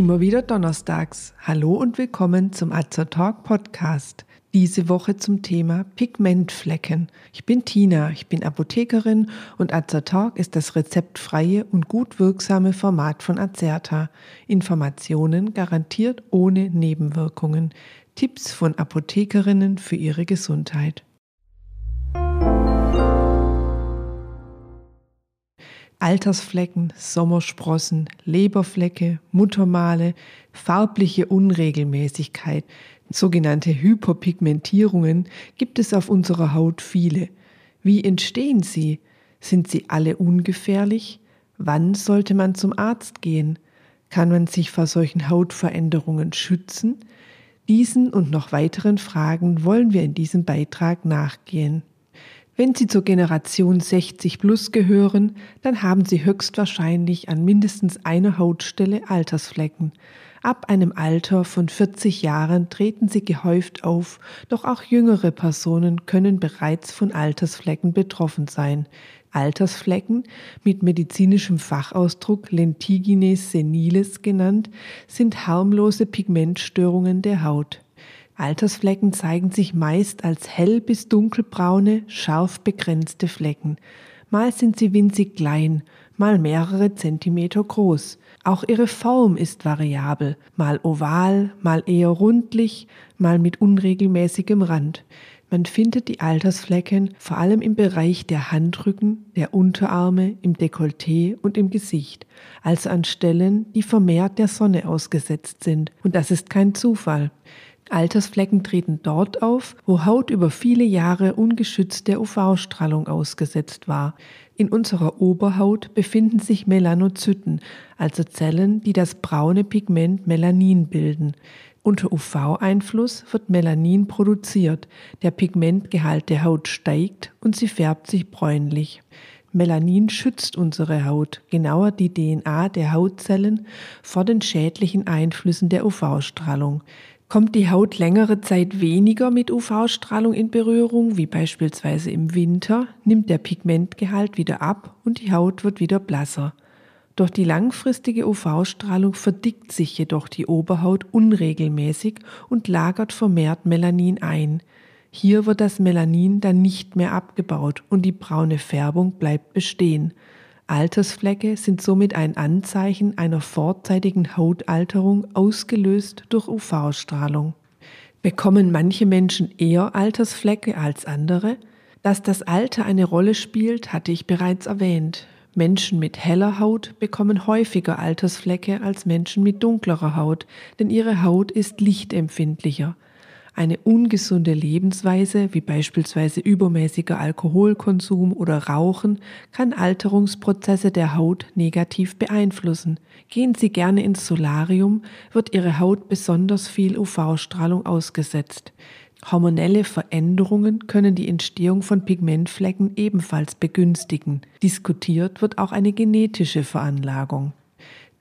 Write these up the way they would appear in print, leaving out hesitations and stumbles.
Immer wieder donnerstags. Hallo und willkommen zum Azertalk Podcast. Diese Woche zum Thema Pigmentflecken. Ich bin Tina, ich bin Apothekerin und Azertalk ist das rezeptfreie und gut wirksame Format von Azerta. Informationen garantiert ohne Nebenwirkungen. Tipps von Apothekerinnen für ihre Gesundheit. Altersflecken, Sommersprossen, Leberflecke, Muttermale, farbliche Unregelmäßigkeit, sogenannte Hyperpigmentierungen gibt es auf unserer Haut viele. Wie entstehen sie? Sind sie alle ungefährlich? Wann sollte man zum Arzt gehen? Kann man sich vor solchen Hautveränderungen schützen? Diesen und noch weiteren Fragen wollen wir in diesem Beitrag nachgehen. Wenn Sie zur Generation 60+ gehören, dann haben Sie höchstwahrscheinlich an mindestens einer Hautstelle Altersflecken. Ab einem Alter von 40 Jahren treten sie gehäuft auf, doch auch jüngere Personen können bereits von Altersflecken betroffen sein. Altersflecken, mit medizinischem Fachausdruck Lentigines seniles genannt, sind harmlose Pigmentstörungen der Haut. Altersflecken zeigen sich meist als hell- bis dunkelbraune, scharf begrenzte Flecken. Mal sind sie winzig klein, mal mehrere Zentimeter groß. Auch ihre Form ist variabel, mal oval, mal eher rundlich, mal mit unregelmäßigem Rand. Man findet die Altersflecken vor allem im Bereich der Handrücken, der Unterarme, im Dekolleté und im Gesicht, also an Stellen, die vermehrt der Sonne ausgesetzt sind. Und das ist kein Zufall. Altersflecken treten dort auf, wo Haut über viele Jahre ungeschützt der UV-Strahlung ausgesetzt war. In unserer Oberhaut befinden sich Melanozyten, also Zellen, die das braune Pigment Melanin bilden. Unter UV-Einfluss wird Melanin produziert, der Pigmentgehalt der Haut steigt und sie färbt sich bräunlich. Melanin schützt unsere Haut, genauer die DNA der Hautzellen, vor den schädlichen Einflüssen der UV-Strahlung. Kommt die Haut längere Zeit weniger mit UV-Strahlung in Berührung, wie beispielsweise im Winter, nimmt der Pigmentgehalt wieder ab und die Haut wird wieder blasser. Durch die langfristige UV-Strahlung verdickt sich jedoch die Oberhaut unregelmäßig und lagert vermehrt Melanin ein. Hier wird das Melanin dann nicht mehr abgebaut und die braune Färbung bleibt bestehen. Altersflecke sind somit ein Anzeichen einer vorzeitigen Hautalterung, ausgelöst durch UV-Strahlung. Bekommen manche Menschen eher Altersflecke als andere? Dass das Alter eine Rolle spielt, hatte ich bereits erwähnt. Menschen mit heller Haut bekommen häufiger Altersflecke als Menschen mit dunklerer Haut, denn ihre Haut ist lichtempfindlicher. Eine ungesunde Lebensweise, wie beispielsweise übermäßiger Alkoholkonsum oder Rauchen, kann Alterungsprozesse der Haut negativ beeinflussen. Gehen Sie gerne ins Solarium, wird Ihre Haut besonders viel UV-Strahlung ausgesetzt. Hormonelle Veränderungen können die Entstehung von Pigmentflecken ebenfalls begünstigen. Diskutiert wird auch eine genetische Veranlagung.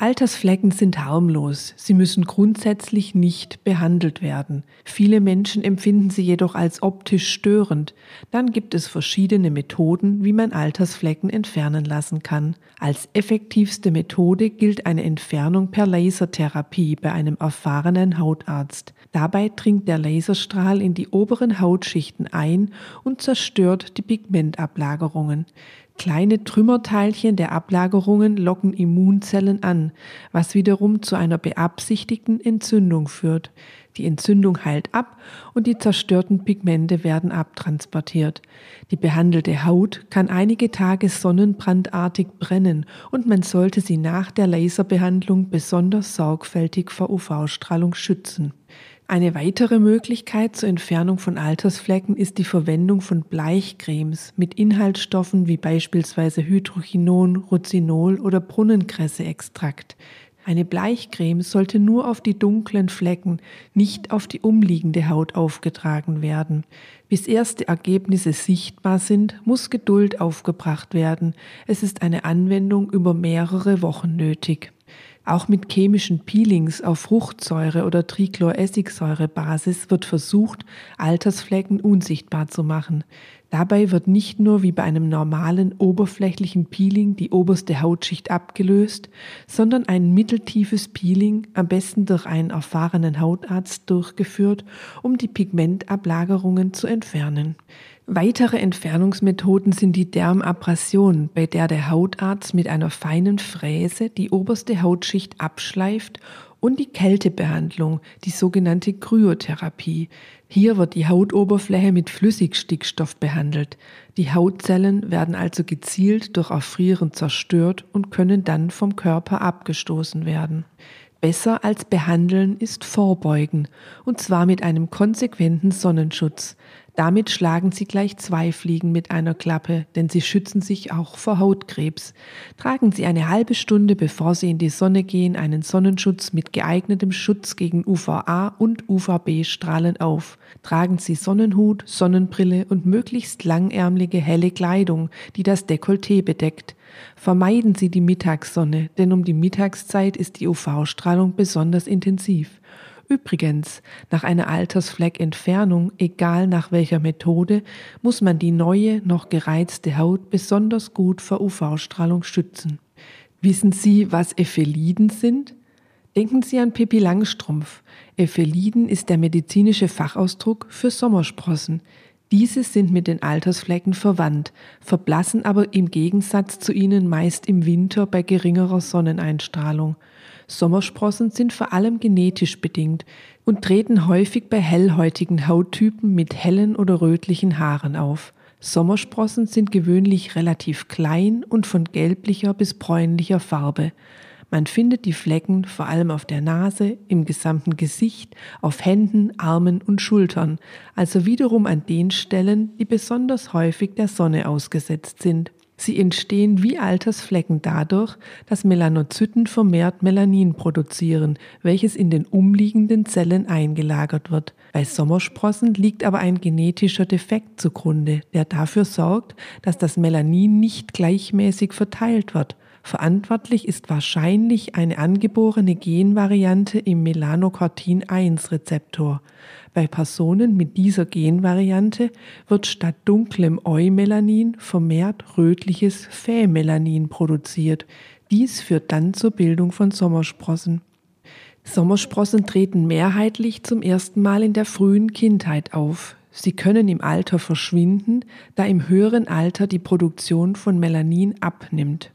Altersflecken sind harmlos, sie müssen grundsätzlich nicht behandelt werden. Viele Menschen empfinden sie jedoch als optisch störend. Dann gibt es verschiedene Methoden, wie man Altersflecken entfernen lassen kann. Als effektivste Methode gilt eine Entfernung per Lasertherapie bei einem erfahrenen Hautarzt. Dabei dringt der Laserstrahl in die oberen Hautschichten ein und zerstört die Pigmentablagerungen. Kleine Trümmerteilchen der Ablagerungen locken Immunzellen an, was wiederum zu einer beabsichtigten Entzündung führt. Die Entzündung heilt ab und die zerstörten Pigmente werden abtransportiert. Die behandelte Haut kann einige Tage sonnenbrandartig brennen und man sollte sie nach der Laserbehandlung besonders sorgfältig vor UV-Strahlung schützen. Eine weitere Möglichkeit zur Entfernung von Altersflecken ist die Verwendung von Bleichcremes mit Inhaltsstoffen wie beispielsweise Hydrochinon, Rucinol oder Brunnenkresse-Extrakt. Eine Bleichcreme sollte nur auf die dunklen Flecken, nicht auf die umliegende Haut aufgetragen werden. Bis erste Ergebnisse sichtbar sind, muss Geduld aufgebracht werden. Es ist eine Anwendung über mehrere Wochen nötig. Auch mit chemischen Peelings auf Fruchtsäure- oder Trichloressigsäure-Basis wird versucht, Altersflecken unsichtbar zu machen. Dabei wird nicht nur wie bei einem normalen oberflächlichen Peeling die oberste Hautschicht abgelöst, sondern ein mitteltiefes Peeling, am besten durch einen erfahrenen Hautarzt, durchgeführt, um die Pigmentablagerungen zu entfernen. Weitere Entfernungsmethoden sind die Dermabrasion, bei der der Hautarzt mit einer feinen Fräse die oberste Hautschicht abschleift, und die Kältebehandlung, die sogenannte Kryotherapie. Hier wird die Hautoberfläche mit Flüssigstickstoff behandelt. Die Hautzellen werden also gezielt durch Erfrieren zerstört und können dann vom Körper abgestoßen werden. Besser als behandeln ist vorbeugen, und zwar mit einem konsequenten Sonnenschutz. Damit schlagen Sie gleich zwei Fliegen mit einer Klappe, denn Sie schützen sich auch vor Hautkrebs. Tragen Sie eine halbe Stunde, bevor Sie in die Sonne gehen, einen Sonnenschutz mit geeignetem Schutz gegen UVA- und UVB-Strahlen auf. Tragen Sie Sonnenhut, Sonnenbrille und möglichst langärmelige, helle Kleidung, die das Dekolleté bedeckt. Vermeiden Sie die Mittagssonne, denn um die Mittagszeit ist die UV-Strahlung besonders intensiv. Übrigens, nach einer Altersfleckentfernung, egal nach welcher Methode, muss man die neue, noch gereizte Haut besonders gut vor UV-Strahlung schützen. Wissen Sie, was Epheliden sind? Denken Sie an Pippi Langstrumpf. Epheliden ist der medizinische Fachausdruck für Sommersprossen. Diese sind mit den Altersflecken verwandt, verblassen aber im Gegensatz zu ihnen meist im Winter bei geringerer Sonneneinstrahlung. Sommersprossen sind vor allem genetisch bedingt und treten häufig bei hellhäutigen Hauttypen mit hellen oder rötlichen Haaren auf. Sommersprossen sind gewöhnlich relativ klein und von gelblicher bis bräunlicher Farbe. Man findet die Flecken vor allem auf der Nase, im gesamten Gesicht, auf Händen, Armen und Schultern, also wiederum an den Stellen, die besonders häufig der Sonne ausgesetzt sind. Sie entstehen wie Altersflecken dadurch, dass Melanozyten vermehrt Melanin produzieren, welches in den umliegenden Zellen eingelagert wird. Bei Sommersprossen liegt aber ein genetischer Defekt zugrunde, der dafür sorgt, dass das Melanin nicht gleichmäßig verteilt wird. Verantwortlich ist wahrscheinlich eine angeborene Genvariante im Melanocortin-1-Rezeptor. Bei Personen mit dieser Genvariante wird statt dunklem Eumelanin vermehrt rötliches Pheomelanin produziert. Dies führt dann zur Bildung von Sommersprossen. Sommersprossen treten mehrheitlich zum ersten Mal in der frühen Kindheit auf. Sie können im Alter verschwinden, da im höheren Alter die Produktion von Melanin abnimmt.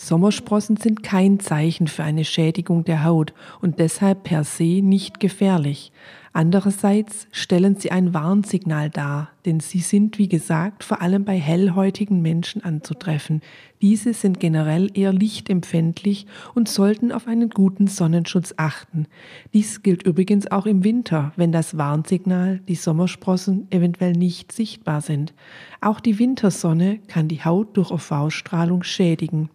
Sommersprossen sind kein Zeichen für eine Schädigung der Haut und deshalb per se nicht gefährlich. Andererseits stellen sie ein Warnsignal dar, denn sie sind, wie gesagt, vor allem bei hellhäutigen Menschen anzutreffen. Diese sind generell eher lichtempfindlich und sollten auf einen guten Sonnenschutz achten. Dies gilt übrigens auch im Winter, wenn das Warnsignal, die Sommersprossen, eventuell nicht sichtbar sind. Auch die Wintersonne kann die Haut durch UV-Strahlung schädigen.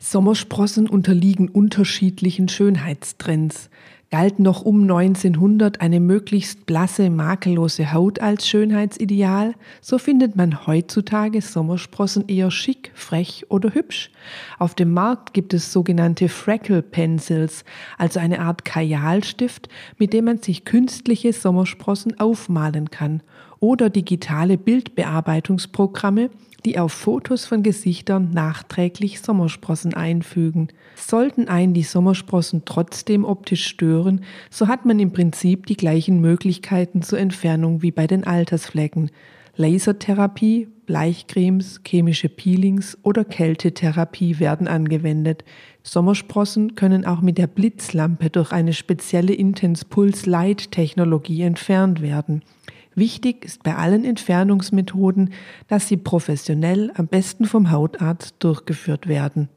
Sommersprossen unterliegen unterschiedlichen Schönheitstrends. Galt noch um 1900 eine möglichst blasse, makellose Haut als Schönheitsideal, so findet man heutzutage Sommersprossen eher schick, frech oder hübsch. Auf dem Markt gibt es sogenannte Freckle Pencils, also eine Art Kajalstift, mit dem man sich künstliche Sommersprossen aufmalen kann, oder digitale Bildbearbeitungsprogramme, die auf Fotos von Gesichtern nachträglich Sommersprossen einfügen. Sollten einen die Sommersprossen trotzdem optisch stören, so hat man im Prinzip die gleichen Möglichkeiten zur Entfernung wie bei den Altersflecken. Lasertherapie, Bleichcremes, chemische Peelings oder Kältetherapie werden angewendet. Sommersprossen können auch mit der Blitzlampe durch eine spezielle Intense Pulsed Light Technologie entfernt werden. Wichtig ist bei allen Entfernungsmethoden, dass sie professionell, am besten vom Hautarzt, durchgeführt werden.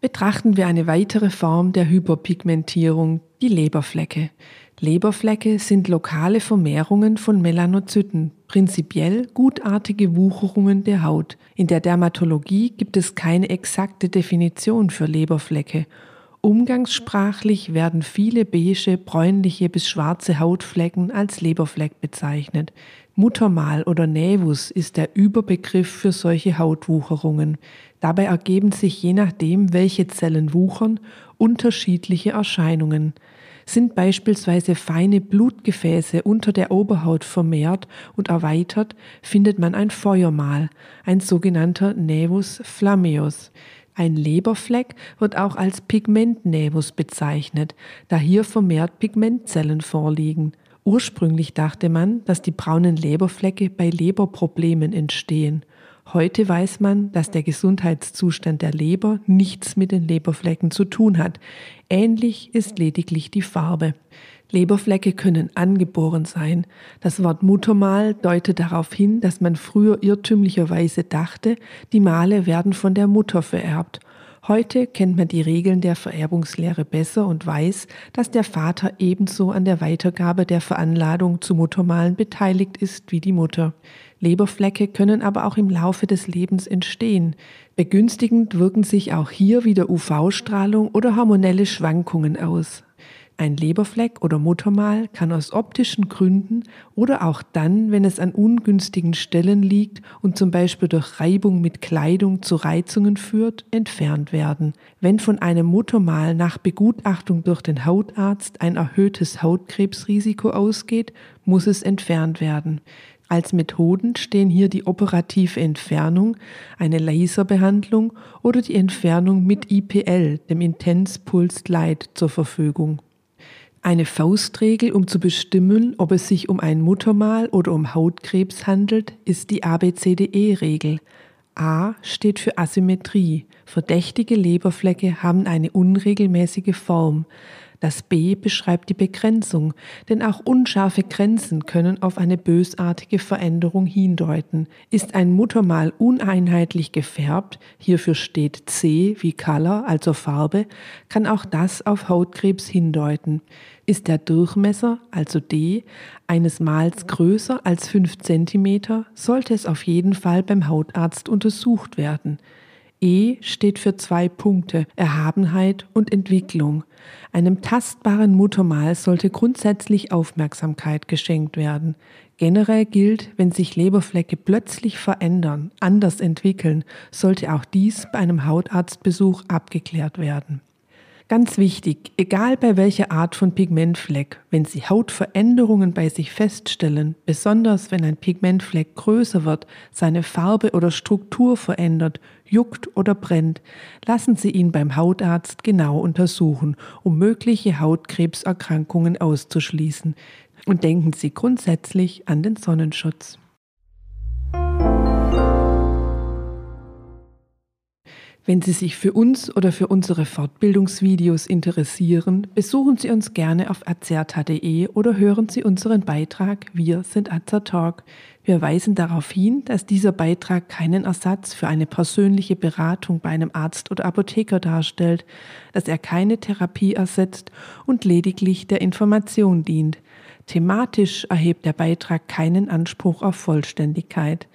Betrachten wir eine weitere Form der Hyperpigmentierung, die Leberflecke. Leberflecke sind lokale Vermehrungen von Melanozyten, prinzipiell gutartige Wucherungen der Haut. In der Dermatologie gibt es keine exakte Definition für Leberflecke. Umgangssprachlich werden viele beige, bräunliche bis schwarze Hautflecken als Leberfleck bezeichnet. Muttermal oder Nevus ist der Überbegriff für solche Hautwucherungen. Dabei ergeben sich, je nachdem, welche Zellen wuchern, unterschiedliche Erscheinungen. sind beispielsweise feine Blutgefäße unter der Oberhaut vermehrt und erweitert, findet man ein Feuermal, ein sogenannter Nevus flammeus. Ein Leberfleck wird auch als Pigmentnevus bezeichnet, da hier vermehrt Pigmentzellen vorliegen. Ursprünglich dachte man, dass die braunen Leberflecke bei Leberproblemen entstehen. Heute weiß man, dass der Gesundheitszustand der Leber nichts mit den Leberflecken zu tun hat. Ähnlich ist lediglich die Farbe. Leberflecke können angeboren sein. Das Wort Muttermal deutet darauf hin, dass man früher irrtümlicherweise dachte, die Male werden von der Mutter vererbt. Heute kennt man die Regeln der Vererbungslehre besser und weiß, dass der Vater ebenso an der Weitergabe der Veranlagung zu Muttermalen beteiligt ist wie die Mutter. Leberflecke können aber auch im Laufe des Lebens entstehen. Begünstigend wirken sich auch hier wieder UV-Strahlung oder hormonelle Schwankungen aus. Ein Leberfleck oder Muttermal kann aus optischen Gründen oder auch dann, wenn es an ungünstigen Stellen liegt und zum Beispiel durch Reibung mit Kleidung zu Reizungen führt, entfernt werden. Wenn von einem Muttermal nach Begutachtung durch den Hautarzt ein erhöhtes Hautkrebsrisiko ausgeht, muss es entfernt werden. Als Methoden stehen hier die operative Entfernung, eine Laserbehandlung oder die Entfernung mit IPL, dem Intense Pulsed Light, zur Verfügung. Eine Faustregel, um zu bestimmen, ob es sich um ein Muttermal oder um Hautkrebs handelt, ist die ABCDE-Regel. A steht für Asymmetrie. Verdächtige Leberflecke haben eine unregelmäßige Form. Das B beschreibt die Begrenzung, denn auch unscharfe Grenzen können auf eine bösartige Veränderung hindeuten. Ist ein Muttermal uneinheitlich gefärbt, hierfür steht C wie Color, also Farbe, kann auch das auf Hautkrebs hindeuten. Ist der Durchmesser, also D, eines Mals größer als 5 cm, sollte es auf jeden Fall beim Hautarzt untersucht werden. E steht für 2 Punkte, Erhabenheit und Entwicklung. Einem tastbaren Muttermal sollte grundsätzlich Aufmerksamkeit geschenkt werden. Generell gilt, wenn sich Leberflecke plötzlich verändern, anders entwickeln, sollte auch dies bei einem Hautarztbesuch abgeklärt werden. Ganz wichtig, egal bei welcher Art von Pigmentfleck, wenn Sie Hautveränderungen bei sich feststellen, besonders wenn ein Pigmentfleck größer wird, seine Farbe oder Struktur verändert, juckt oder brennt, lassen Sie ihn beim Hautarzt genau untersuchen, um mögliche Hautkrebserkrankungen auszuschließen. Und denken Sie grundsätzlich an den Sonnenschutz. Wenn Sie sich für uns oder für unsere Fortbildungsvideos interessieren, besuchen Sie uns gerne auf azerta.de oder hören Sie unseren Beitrag Wir sind Azertalk. Wir weisen darauf hin, dass dieser Beitrag keinen Ersatz für eine persönliche Beratung bei einem Arzt oder Apotheker darstellt, dass er keine Therapie ersetzt und lediglich der Information dient. Thematisch erhebt der Beitrag keinen Anspruch auf Vollständigkeit.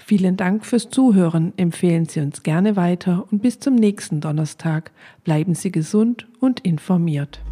Vielen Dank fürs Zuhören, empfehlen Sie uns gerne weiter und bis zum nächsten Donnerstag. Bleiben Sie gesund und informiert.